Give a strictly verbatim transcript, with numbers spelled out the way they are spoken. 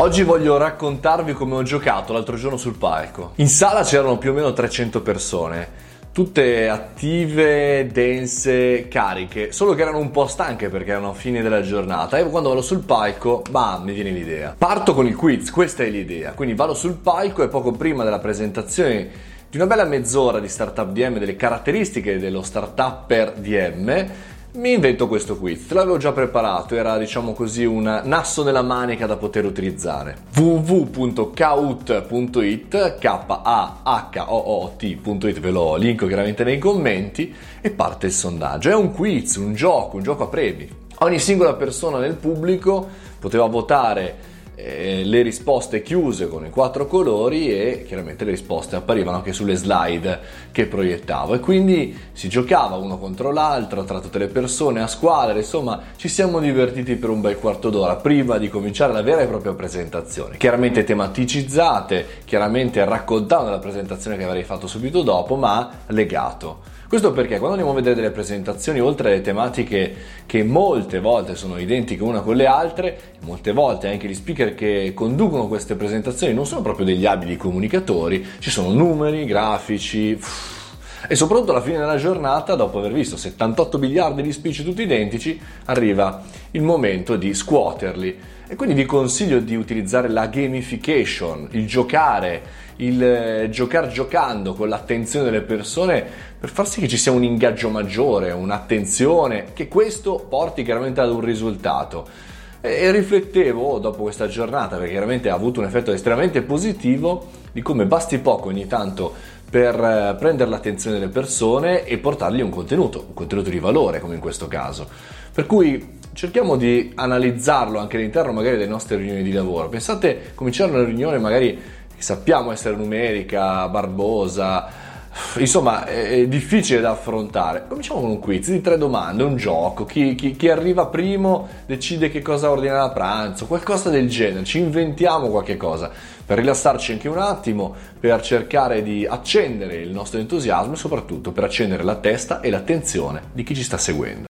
Oggi voglio raccontarvi come ho giocato l'altro giorno sul palco. In sala c'erano più o meno trecento persone, tutte attive, dense, cariche, solo che erano un po' stanche perché erano a fine della giornata e quando vado sul palco, bah, mi viene l'idea. Parto con il quiz, questa è l'idea, quindi vado sul palco e poco prima della presentazione di una bella mezz'ora di Startup D M, delle caratteristiche dello startupper D M, mi invento questo quiz, l'avevo già preparato, era diciamo così un nasso nella manica da poter utilizzare. w w w punto kahoot punto it, K A H O O T punto it, ve lo linko chiaramente nei commenti, e parte il sondaggio. È un quiz, un gioco, un gioco a premi. Ogni singola persona nel pubblico poteva votare eh, le risposte chiuse con i quattro colori e chiaramente le risposte apparivano anche sulle slide che proiettavo, e quindi si giocava uno contro l'altro tra tutte le persone a squadre. Insomma, ci siamo divertiti per un bel quarto d'ora prima di cominciare la vera e propria presentazione, chiaramente tematicizzate, chiaramente raccontando la presentazione che avrei fatto subito dopo, ma legato. Questo perché quando andiamo a vedere delle presentazioni, oltre alle tematiche che molte volte sono identiche una con le altre, molte volte anche gli speaker che conducono queste presentazioni non sono proprio degli abili comunicatori, ci sono numeri, grafici, uff. E soprattutto alla fine della giornata, dopo aver visto settantotto miliardi di speech tutti identici, arriva il momento di scuoterli. E quindi vi consiglio di utilizzare la gamification, il giocare, il giocar giocando con l'attenzione delle persone per far sì che ci sia un ingaggio maggiore, un'attenzione, che questo porti chiaramente ad un risultato. E riflettevo dopo questa giornata, perché chiaramente ha avuto un effetto estremamente positivo, di come basti poco ogni tanto per prendere l'attenzione delle persone e portargli un contenuto, un contenuto di valore come in questo caso. Per cui cerchiamo di analizzarlo anche all'interno magari delle nostre riunioni di lavoro. Pensate, cominciare una riunione magari che sappiamo essere numerica, barbosa, insomma è difficile da affrontare, cominciamo con un quiz di tre domande, un gioco, chi, chi, chi arriva primo decide che cosa ordinare a pranzo, qualcosa del genere, ci inventiamo qualche cosa per rilassarci anche un attimo, per cercare di accendere il nostro entusiasmo e soprattutto per accendere la testa e l'attenzione di chi ci sta seguendo.